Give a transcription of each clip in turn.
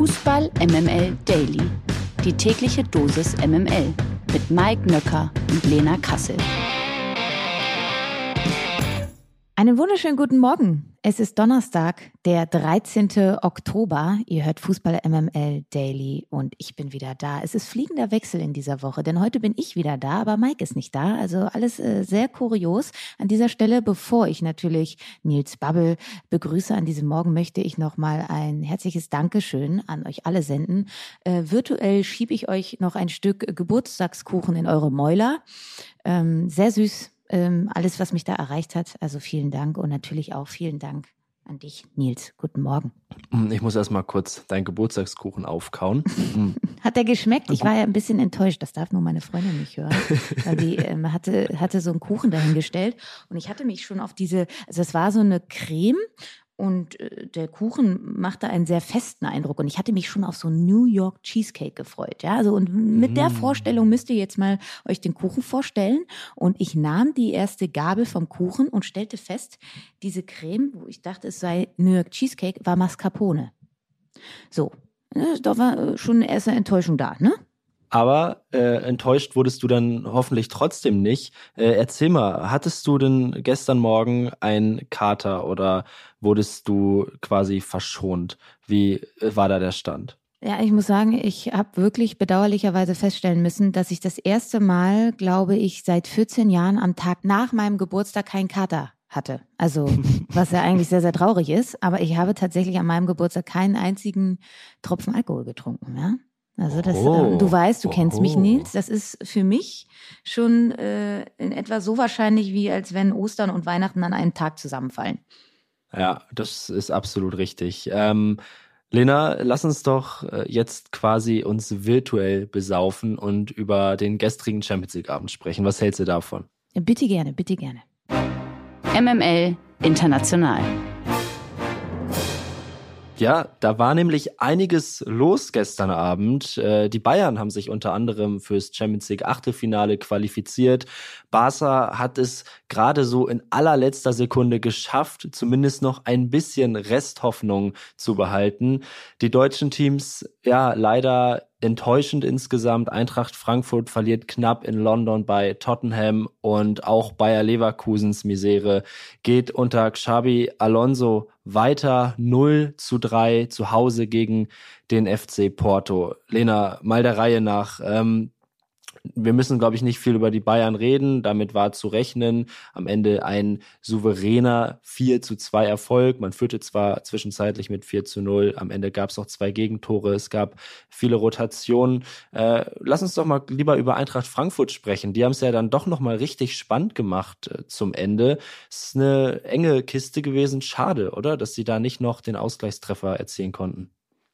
Fußball MML Daily. Die tägliche Dosis MML mit Mike Nöcker und Lena Kassel. Einen wunderschönen guten Morgen. Es ist Donnerstag, der 13. Oktober. Ihr hört Fußball MML Daily und ich bin wieder da. Es ist fliegender Wechsel in dieser Woche, denn heute bin ich wieder da, aber Mike ist nicht da. Also alles sehr kurios. An dieser Stelle, bevor ich natürlich Niels Bubel begrüße an diesem Morgen, möchte ich nochmal ein herzliches Dankeschön an euch alle senden. Virtuell schiebe ich euch noch ein Stück Geburtstagskuchen in eure Mäuler. Sehr süß. Alles, was mich da erreicht hat. Also vielen Dank und natürlich auch vielen Dank an dich, Nils. Guten Morgen. Ich muss erst mal kurz deinen Geburtstagskuchen aufkauen. Hat der geschmeckt? Ich war ja ein bisschen enttäuscht. Das darf nur meine Freundin nicht hören. Weil die hatte so einen Kuchen dahingestellt und ich hatte mich schon auf diese, also es war so eine Creme. Und der Kuchen machte einen sehr festen Eindruck. Und ich hatte mich schon auf so New York Cheesecake gefreut. Ja, also und mit der Vorstellung müsst ihr jetzt mal euch den Kuchen vorstellen. Und ich nahm die erste Gabel vom Kuchen und stellte fest, diese Creme, wo ich dachte, es sei New York Cheesecake, war Mascarpone. So, da war schon eine erste Enttäuschung da, ne? Aber enttäuscht wurdest du dann hoffentlich trotzdem nicht. Erzähl mal, hattest du denn gestern Morgen einen Kater oder wurdest du quasi verschont? Wie war da der Stand? Ja, ich muss sagen, ich habe wirklich bedauerlicherweise feststellen müssen, dass ich das erste Mal, glaube ich, seit 14 Jahren am Tag nach meinem Geburtstag keinen Kater hatte. Also, was ja eigentlich sehr, sehr traurig ist. Aber ich habe tatsächlich an meinem Geburtstag keinen einzigen Tropfen Alkohol getrunken, ja? Also das, du weißt, du kennst mich, Nils, das ist für mich schon in etwa so wahrscheinlich, wie als wenn Ostern und Weihnachten an einem Tag zusammenfallen. Ja, das ist absolut richtig. Lena, lass uns doch jetzt quasi uns virtuell besaufen und über den gestrigen Champions-League-Abend sprechen. Was hältst du davon? Bitte gerne, bitte gerne. MML International. Ja, da war nämlich einiges los gestern Abend. Die Bayern haben sich unter anderem fürs Champions League Achtelfinale qualifiziert. Barca hat es gerade so in allerletzter Sekunde geschafft, zumindest noch ein bisschen Resthoffnung zu behalten. Die deutschen Teams, ja, leider enttäuschend insgesamt. Eintracht Frankfurt verliert knapp in London bei Tottenham und auch Bayer Leverkusens Misere geht unter Xabi Alonso weiter 0-3 zu Hause gegen den FC Porto. Lena, mal der Reihe nach. Wir müssen, glaube ich, nicht viel über die Bayern reden. Damit war zu rechnen. Am Ende ein souveräner 4-2 Erfolg. Man führte zwar zwischenzeitlich mit 4-0. Am Ende gab es noch 2 Gegentore. Es gab viele Rotationen. Lass uns doch mal lieber über Eintracht Frankfurt sprechen. Die haben es ja dann doch nochmal richtig spannend gemacht zum Ende. Es ist eine enge Kiste gewesen. Schade, oder? Dass sie da nicht noch den Ausgleichstreffer erzielen konnten.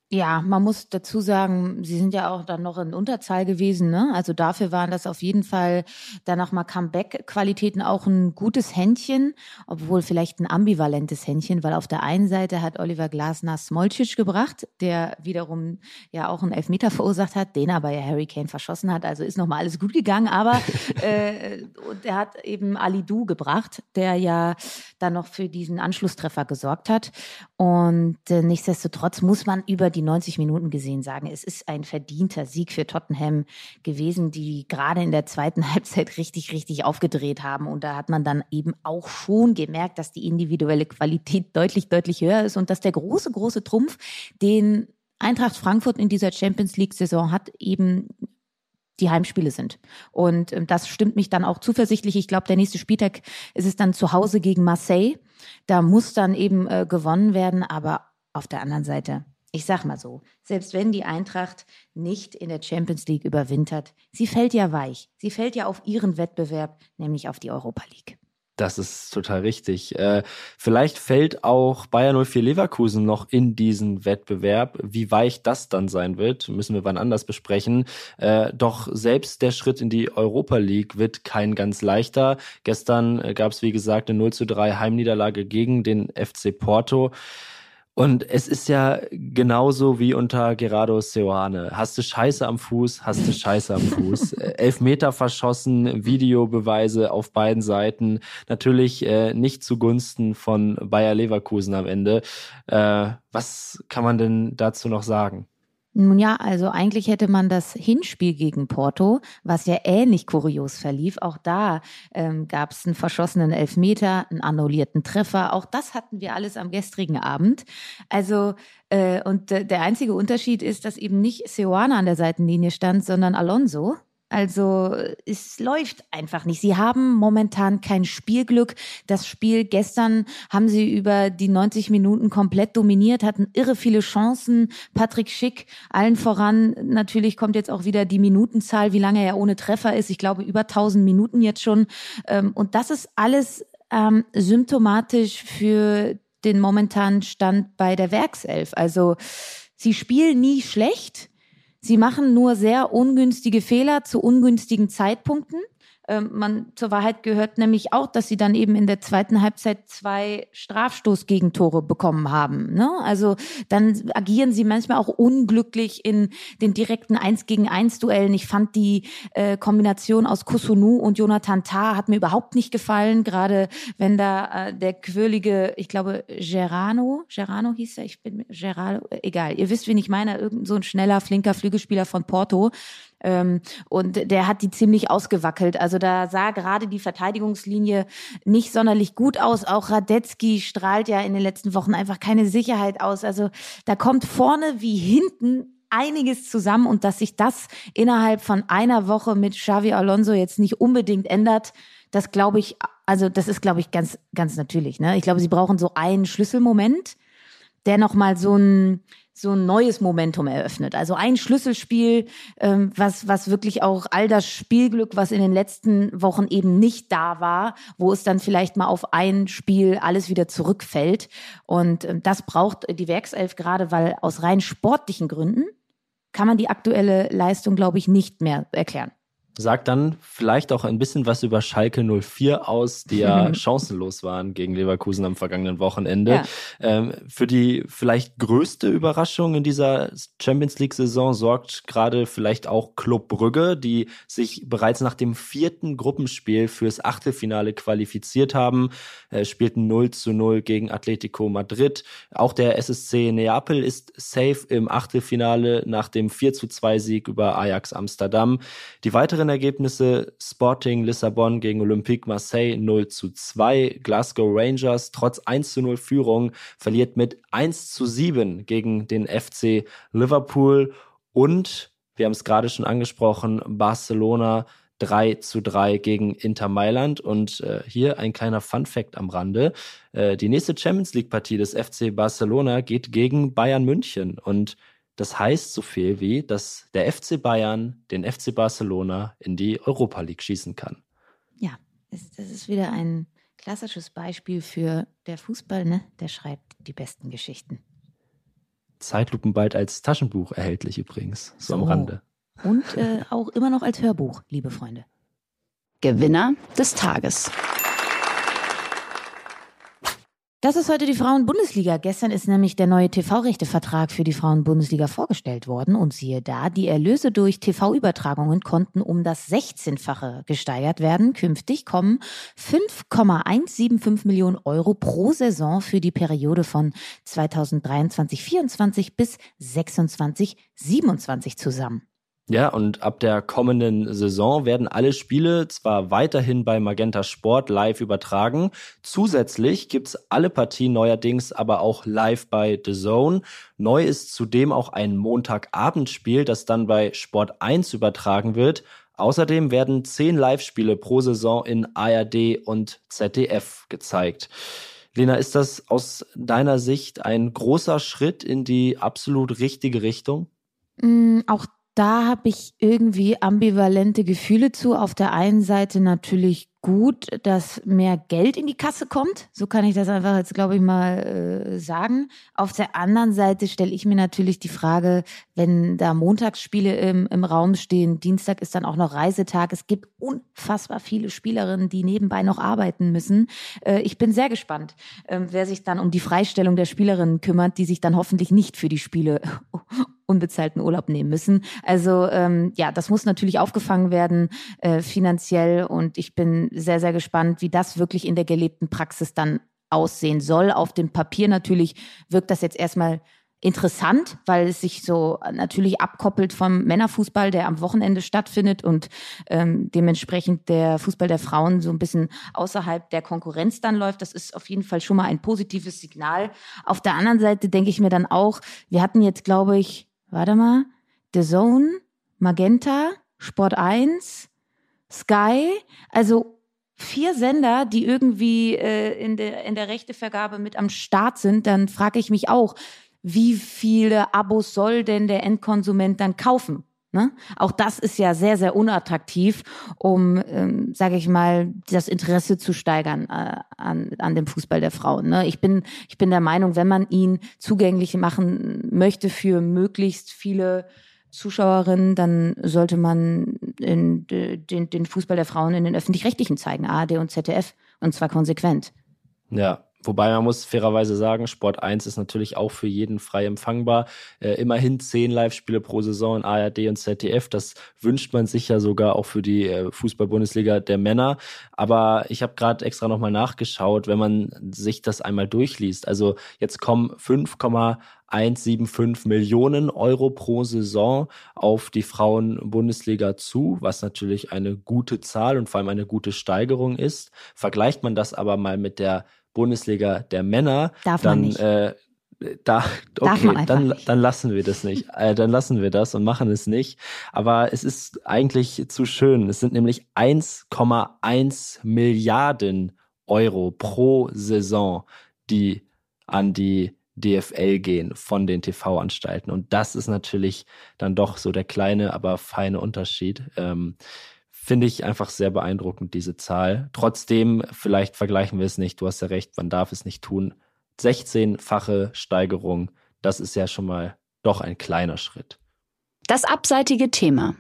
Ja, man muss dazu sagen, sie sind ja auch dann noch in Unterzahl gewesen, ne? Also dafür waren das auf jeden Fall dann nochmal Comeback-Qualitäten, auch ein gutes Händchen, obwohl vielleicht ein ambivalentes Händchen, weil auf der einen Seite hat Oliver Glasner Smolcic gebracht, der wiederum ja auch einen Elfmeter verursacht hat, den aber ja Harry Kane verschossen hat, also ist nochmal alles gut gegangen, aber und er hat eben Ali Du gebracht, der ja dann noch für diesen Anschlusstreffer gesorgt hat und nichtsdestotrotz muss man über die 90 Minuten gesehen sagen, es ist ein verdienter Sieg für Tottenham gewesen, die gerade in der zweiten Halbzeit richtig, richtig aufgedreht haben. Und da hat man dann eben auch schon gemerkt, dass die individuelle Qualität deutlich, deutlich höher ist und dass der große, große Trumpf, den Eintracht Frankfurt in dieser Champions-League-Saison hat, eben die Heimspiele sind. Und das stimmt mich dann auch zuversichtlich. Ich glaube, der nächste Spieltag ist es dann zu Hause gegen Marseille. Da muss dann eben gewonnen werden, aber auf der anderen Seite, ich sag mal so, selbst wenn die Eintracht nicht in der Champions League überwintert, sie fällt ja weich. Sie fällt ja auf ihren Wettbewerb, nämlich auf die Europa League. Das ist total richtig. Vielleicht fällt auch Bayer 04 Leverkusen noch in diesen Wettbewerb. Wie weich das dann sein wird, müssen wir wann anders besprechen. Doch selbst der Schritt in die Europa League wird kein ganz leichter. Gestern gab es, wie gesagt, eine 0-3 Heimniederlage gegen den FC Porto. Und es ist ja genauso wie unter Gerardo Seoane. Hast du Scheiße am Fuß, hast du Scheiße am Fuß. Elfmeter verschossen, Videobeweise auf beiden Seiten. Natürlich nicht zugunsten von Bayer Leverkusen am Ende. Was kann man denn dazu noch sagen? Nun ja, also eigentlich hätte man das Hinspiel gegen Porto, was ja ähnlich kurios verlief, auch da gab es einen verschossenen Elfmeter, einen annullierten Treffer, auch das hatten wir alles am gestrigen Abend. Also der einzige Unterschied ist, dass eben nicht Seoane an der Seitenlinie stand, sondern Alonso. Also es läuft einfach nicht. Sie haben momentan kein Spielglück. Das Spiel gestern haben sie über die 90 Minuten komplett dominiert, hatten irre viele Chancen. Patrick Schick allen voran. Natürlich kommt jetzt auch wieder die Minutenzahl, wie lange er ohne Treffer ist. Ich glaube, über 1000 Minuten jetzt schon. Und das ist alles symptomatisch für den momentanen Stand bei der Werkself. Also sie spielen nie schlecht. Sie machen nur sehr ungünstige Fehler zu ungünstigen Zeitpunkten. Zur Wahrheit gehört nämlich auch, dass sie dann eben in der zweiten Halbzeit 2 Strafstoßgegentore bekommen haben. Ne? Also dann agieren sie manchmal auch unglücklich in den direkten 1-gegen-1 Duellen. Ich fand die Kombination aus Kosunu und Jonathan Tah hat mir überhaupt nicht gefallen, gerade wenn da der quirlige, ich glaube Gerano hieß er, egal, ihr wisst, wen ich meine, irgend so ein schneller, flinker Flügelspieler von Porto. Und der hat die ziemlich ausgewackelt. Also da sah gerade die Verteidigungslinie nicht sonderlich gut aus. Auch Radetzky strahlt ja in den letzten Wochen einfach keine Sicherheit aus. Also da kommt vorne wie hinten einiges zusammen und dass sich das innerhalb von einer Woche mit Xabi Alonso jetzt nicht unbedingt ändert, das glaube ich, also das ist glaube ich ganz, ganz natürlich. Ne? Ich glaube, sie brauchen so einen Schlüsselmoment, der nochmal so ein neues Momentum eröffnet. Also ein Schlüsselspiel, was wirklich auch all das Spielglück, was in den letzten Wochen eben nicht da war, wo es dann vielleicht mal auf ein Spiel alles wieder zurückfällt. Und das braucht die Werkself gerade, weil aus rein sportlichen Gründen kann man die aktuelle Leistung, glaube ich, nicht mehr erklären. Sagt dann vielleicht auch ein bisschen was über Schalke 04 aus, die ja chancenlos waren gegen Leverkusen am vergangenen Wochenende. Ja. Für die vielleicht größte Überraschung in dieser Champions-League-Saison sorgt gerade vielleicht auch Club Brügge, die sich bereits nach dem 4. Gruppenspiel fürs Achtelfinale qualifiziert haben, spielten 0:0 gegen Atletico Madrid. Auch der SSC Neapel ist safe im Achtelfinale nach dem 4:2-Sieg über Ajax Amsterdam. Die weiteren Ergebnisse: Sporting Lissabon gegen Olympique Marseille 0:2, Glasgow Rangers trotz 1:0 Führung verliert mit 1:7 gegen den FC Liverpool und, wir haben es gerade schon angesprochen, Barcelona 3:3 gegen Inter Mailand. Und hier ein kleiner Fun-Fact am Rande. Die nächste Champions-League-Partie des FC Barcelona geht gegen Bayern München und das heißt so viel wie, dass der FC Bayern den FC Barcelona in die Europa League schießen kann. Ja, das ist wieder ein klassisches Beispiel für der Fußball, ne? Der schreibt die besten Geschichten. Zeitlupen bald als Taschenbuch erhältlich übrigens, so am Rande. Und auch immer noch als Hörbuch, liebe Freunde. Gewinner des Tages. Das ist heute die Frauen-Bundesliga. Gestern ist nämlich der neue TV-Rechtevertrag für die Frauen-Bundesliga vorgestellt worden. Und siehe da, die Erlöse durch TV-Übertragungen konnten um das 16-fache gesteigert werden. Künftig kommen 5,175 Millionen Euro pro Saison für die Periode von 2023-24 bis 26-27 zusammen. Ja, und ab der kommenden Saison werden alle Spiele zwar weiterhin bei Magenta Sport live übertragen, zusätzlich gibt's alle Partien neuerdings aber auch live bei The Zone. Neu ist zudem auch ein Montagabendspiel, das dann bei Sport 1 übertragen wird. Außerdem werden 10 Live-Spiele pro Saison in ARD und ZDF gezeigt. Lena, ist das aus deiner Sicht ein großer Schritt in die absolut richtige Richtung? Auch da habe ich irgendwie ambivalente Gefühle zu. Auf der einen Seite natürlich gut, dass mehr Geld in die Kasse kommt. So kann ich das einfach jetzt, glaube ich, mal sagen. Auf der anderen Seite stelle ich mir natürlich die Frage, wenn da Montagsspiele im Raum stehen, Dienstag ist dann auch noch Reisetag. Es gibt unfassbar viele Spielerinnen, die nebenbei noch arbeiten müssen. Ich bin sehr gespannt, wer sich dann um die Freistellung der Spielerinnen kümmert, die sich dann hoffentlich nicht für die Spiele unbezahlten Urlaub nehmen müssen. Also das muss natürlich aufgefangen werden finanziell und ich bin sehr, sehr gespannt, wie das wirklich in der gelebten Praxis dann aussehen soll. Auf dem Papier natürlich wirkt das jetzt erstmal interessant, weil es sich so natürlich abkoppelt vom Männerfußball, der am Wochenende stattfindet und dementsprechend der Fußball der Frauen so ein bisschen außerhalb der Konkurrenz dann läuft. Das ist auf jeden Fall schon mal ein positives Signal. Auf der anderen Seite denke ich mir dann auch, wir hatten jetzt, glaube ich, DAZN, Magenta, Sport 1, Sky, also 4 Sender, die irgendwie in der Rechtevergabe mit am Start sind. Dann frage ich mich auch, wie viele Abos soll denn der Endkonsument dann kaufen? Ne? Auch das ist ja sehr, sehr unattraktiv, um, sage ich mal, das Interesse zu steigern an dem Fußball der Frauen. Ne? Ich bin der Meinung, wenn man ihn zugänglich machen möchte für möglichst viele Zuschauerinnen, dann sollte man den Fußball der Frauen in den Öffentlich-Rechtlichen zeigen, ARD und ZDF, und zwar konsequent. Ja. Wobei man muss fairerweise sagen, Sport 1 ist natürlich auch für jeden frei empfangbar. Immerhin 10 Live-Spiele pro Saison in ARD und ZDF. Das wünscht man sich ja sogar auch für die Fußball-Bundesliga der Männer. Aber ich habe gerade extra nochmal nachgeschaut, wenn man sich das einmal durchliest. Also jetzt kommen 5,175 Millionen Euro pro Saison auf die Frauen-Bundesliga zu, was natürlich eine gute Zahl und vor allem eine gute Steigerung ist. Vergleicht man das aber mal mit der Bundesliga der Männer, dann lassen wir das nicht. Dann lassen wir das und machen es nicht. Aber es ist eigentlich zu schön. Es sind nämlich 1,1 Milliarden Euro pro Saison, die an die DFL gehen von den TV-Anstalten. Und das ist natürlich dann doch so der kleine, aber feine Unterschied. Finde ich einfach sehr beeindruckend, diese Zahl. Trotzdem, vielleicht vergleichen wir es nicht, du hast ja recht, man darf es nicht tun. 16-fache Steigerung, das ist ja schon mal doch ein kleiner Schritt. Das abseitige Thema.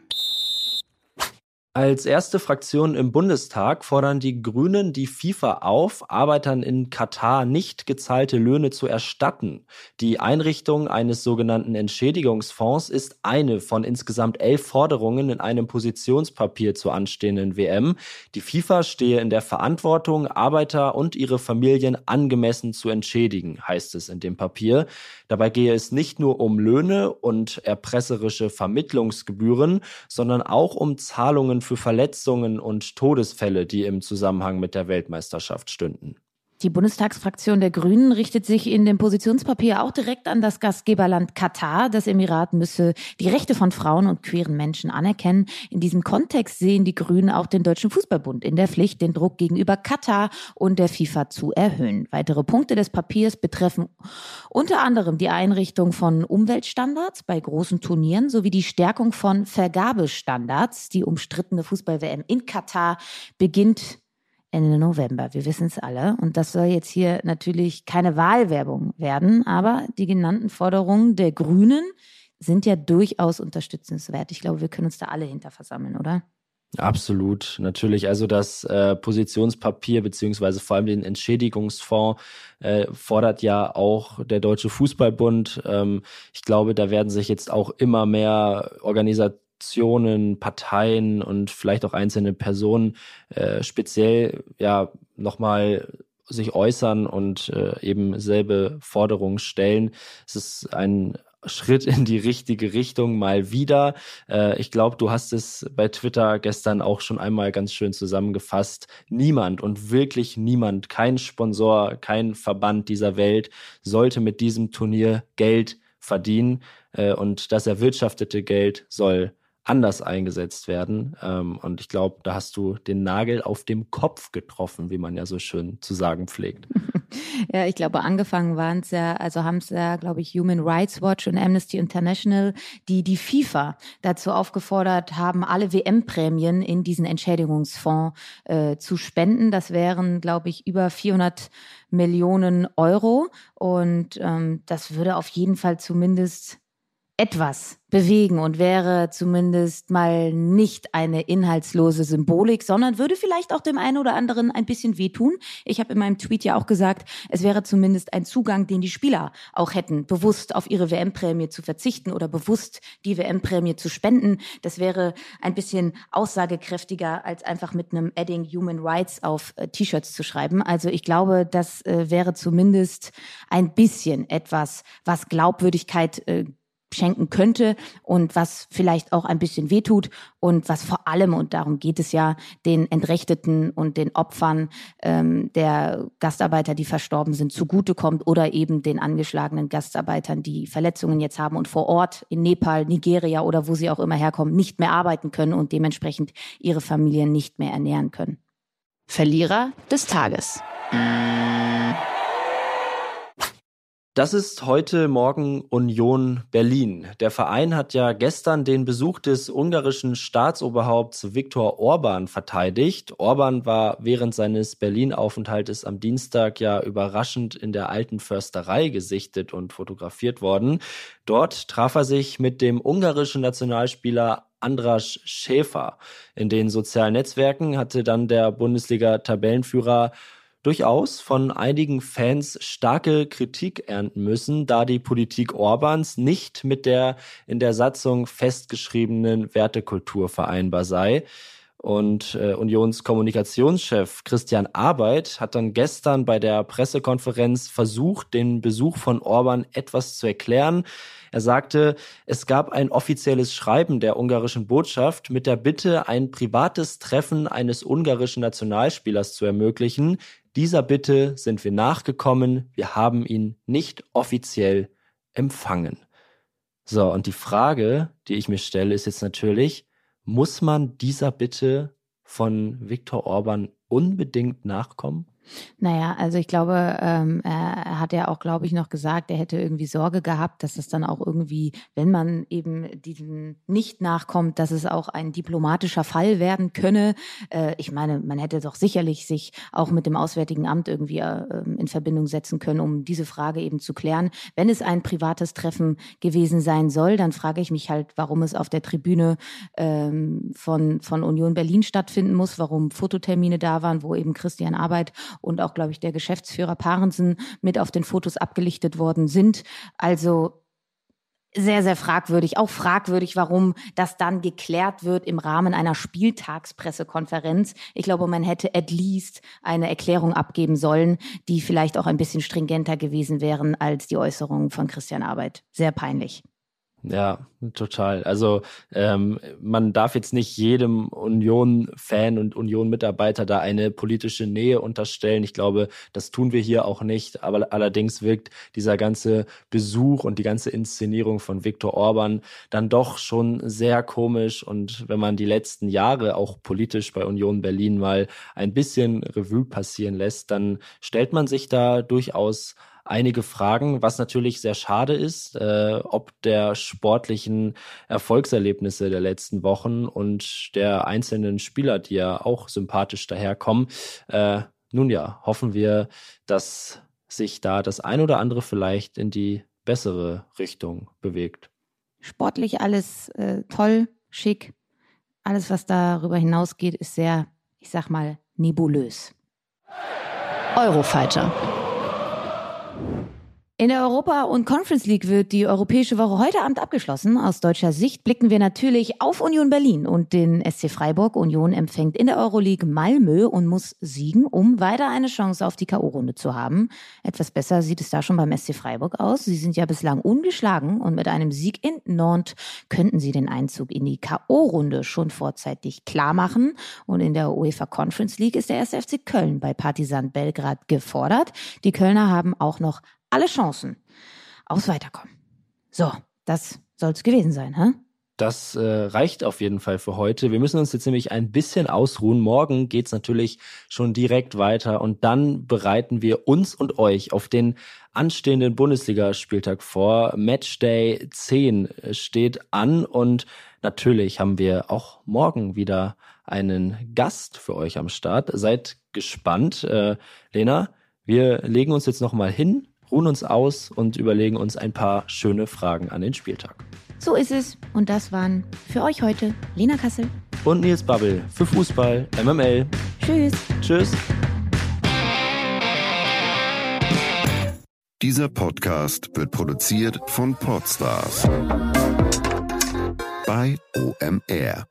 Als erste Fraktion im Bundestag fordern die Grünen die FIFA auf, Arbeitern in Katar nicht gezahlte Löhne zu erstatten. Die Einrichtung eines sogenannten Entschädigungsfonds ist eine von insgesamt 11 Forderungen in einem Positionspapier zur anstehenden WM. Die FIFA stehe in der Verantwortung, Arbeiter und ihre Familien angemessen zu entschädigen, heißt es in dem Papier. Dabei gehe es nicht nur um Löhne und erpresserische Vermittlungsgebühren, sondern auch um Zahlungen für Verletzungen und Todesfälle, die im Zusammenhang mit der Weltmeisterschaft stünden. Die Bundestagsfraktion der Grünen richtet sich in dem Positionspapier auch direkt an das Gastgeberland Katar. Das Emirat müsse die Rechte von Frauen und queeren Menschen anerkennen. In diesem Kontext sehen die Grünen auch den Deutschen Fußballbund in der Pflicht, den Druck gegenüber Katar und der FIFA zu erhöhen. Weitere Punkte des Papiers betreffen unter anderem die Einrichtung von Umweltstandards bei großen Turnieren sowie die Stärkung von Vergabestandards. Die umstrittene Fußball-WM in Katar beginnt Ende November, wir wissen es alle. Und das soll jetzt hier natürlich keine Wahlwerbung werden, aber die genannten Forderungen der Grünen sind ja durchaus unterstützenswert. Ich glaube, wir können uns da alle hinter versammeln, oder? Absolut, natürlich. Also das Positionspapier beziehungsweise vor allem den Entschädigungsfonds fordert ja auch der Deutsche Fußballbund. Ich glaube, da werden sich jetzt auch immer mehr Organisationen, Parteien und vielleicht auch einzelne Personen speziell ja nochmal sich äußern und eben selbe Forderungen stellen. Es ist ein Schritt in die richtige Richtung mal wieder. Ich glaube, du hast es bei Twitter gestern auch schon einmal ganz schön zusammengefasst. Niemand und wirklich niemand, kein Sponsor, kein Verband dieser Welt sollte mit diesem Turnier Geld verdienen und das erwirtschaftete Geld soll anders eingesetzt werden. Und ich glaube, da hast du den Nagel auf dem Kopf getroffen, wie man ja so schön zu sagen pflegt. Ja, ich glaube, angefangen waren es ja, also haben es ja, glaube ich, Human Rights Watch und Amnesty International, die FIFA dazu aufgefordert haben, alle WM-Prämien in diesen Entschädigungsfonds zu spenden. Das wären, glaube ich, über 400 Millionen Euro. Und das würde auf jeden Fall zumindest etwas bewegen und wäre zumindest mal nicht eine inhaltslose Symbolik, sondern würde vielleicht auch dem einen oder anderen ein bisschen wehtun. Ich habe in meinem Tweet ja auch gesagt, es wäre zumindest ein Zugang, den die Spieler auch hätten, bewusst auf ihre WM-Prämie zu verzichten oder bewusst die WM-Prämie zu spenden. Das wäre ein bisschen aussagekräftiger, als einfach mit einem Adding Human Rights auf T-Shirts zu schreiben. Also ich glaube, das wäre zumindest ein bisschen etwas, was Glaubwürdigkeit schenken könnte und was vielleicht auch ein bisschen wehtut und was vor allem, und darum geht es ja, den Entrechteten und den Opfern der Gastarbeiter, die verstorben sind, zugutekommt oder eben den angeschlagenen Gastarbeitern, die Verletzungen jetzt haben und vor Ort in Nepal, Nigeria oder wo sie auch immer herkommen, nicht mehr arbeiten können und dementsprechend ihre Familien nicht mehr ernähren können. Verlierer des Tages. Das ist heute Morgen Union Berlin. Der Verein hat ja gestern den Besuch des ungarischen Staatsoberhaupts Viktor Orbán verteidigt. Orbán war während seines Berlin-Aufenthaltes am Dienstag ja überraschend in der alten Försterei gesichtet und fotografiert worden. Dort traf er sich mit dem ungarischen Nationalspieler Andras Schäfer. In den sozialen Netzwerken hatte dann der Bundesliga-Tabellenführer durchaus von einigen Fans starke Kritik ernten müssen, da die Politik Orbáns nicht mit der in der Satzung festgeschriebenen Wertekultur vereinbar sei. Und Unions Kommunikationschef Christian Arbeit hat dann gestern bei der Pressekonferenz versucht, den Besuch von Orbán etwas zu erklären. Er sagte, es gab ein offizielles Schreiben der ungarischen Botschaft mit der Bitte, ein privates Treffen eines ungarischen Nationalspielers zu ermöglichen. Dieser Bitte sind wir nachgekommen, wir haben ihn nicht offiziell empfangen. So, und die Frage, die ich mir stelle, ist jetzt natürlich, muss man dieser Bitte von Viktor Orbán unbedingt nachkommen? Naja, also ich glaube, er hat ja auch, glaube ich, noch gesagt, er hätte irgendwie Sorge gehabt, dass es dann auch irgendwie, wenn man eben diesem nicht nachkommt, dass es auch ein diplomatischer Fall werden könne. Ich meine, man hätte doch sicherlich sich auch mit dem Auswärtigen Amt irgendwie in Verbindung setzen können, um diese Frage eben zu klären. Wenn es ein privates Treffen gewesen sein soll, dann frage ich mich halt, warum es auf der Tribüne von Union Berlin stattfinden muss, warum Fototermine da waren, wo eben Christian Arbeit und auch, glaube ich, der Geschäftsführer Parensen mit auf den Fotos abgelichtet worden sind. Also sehr, sehr fragwürdig. Auch fragwürdig, warum das dann geklärt wird im Rahmen einer Spieltagspressekonferenz. Ich glaube, man hätte at least eine Erklärung abgeben sollen, die vielleicht auch ein bisschen stringenter gewesen wären als die Äußerungen von Christian Arbeit. Sehr peinlich. Ja, total. Also man darf jetzt nicht jedem Union-Fan und Union-Mitarbeiter da eine politische Nähe unterstellen. Ich glaube, das tun wir hier auch nicht. Aber allerdings wirkt dieser ganze Besuch und die ganze Inszenierung von Viktor Orbán dann doch schon sehr komisch. Und wenn man die letzten Jahre auch politisch bei Union Berlin mal ein bisschen Revue passieren lässt, dann stellt man sich da durchaus einige Fragen, was natürlich sehr schade ist, ob der sportlichen Erfolgserlebnisse der letzten Wochen und der einzelnen Spieler, die ja auch sympathisch daherkommen. Nun ja, hoffen wir, dass sich da das ein oder andere vielleicht in die bessere Richtung bewegt. Sportlich alles toll, schick. Alles, was darüber hinausgeht, ist sehr, ich sag mal, nebulös. Eurofighter. In der Europa- und Conference League wird die Europäische Woche heute Abend abgeschlossen. Aus deutscher Sicht blicken wir natürlich auf Union Berlin und den SC Freiburg. Union empfängt in der Euroleague Malmö und muss siegen, um weiter eine Chance auf die K.O.-Runde zu haben. Etwas besser sieht es da schon beim SC Freiburg aus. Sie sind ja bislang ungeschlagen und mit einem Sieg in Nantes könnten sie den Einzug in die K.O.-Runde schon vorzeitig klar machen. Und in der UEFA Conference League ist der 1. FC Köln bei Partizan Belgrad gefordert. Die Kölner haben auch noch alle Chancen aufs Weiterkommen. So, das soll's gewesen sein, hä? Das reicht auf jeden Fall für heute. Wir müssen uns jetzt nämlich ein bisschen ausruhen. Morgen geht's natürlich schon direkt weiter und dann bereiten wir uns und euch auf den anstehenden Bundesligaspieltag vor. Matchday 10 steht an und natürlich haben wir auch morgen wieder einen Gast für euch am Start. Seid gespannt. Lena, wir legen uns jetzt nochmal hin, ruhen uns aus und überlegen uns ein paar schöne Fragen an den Spieltag. So ist es. Und das waren für euch heute Lena Kassel und Niels Bubel für Fußball MML. Tschüss. Tschüss. Dieser Podcast wird produziert von Podstars bei OMR.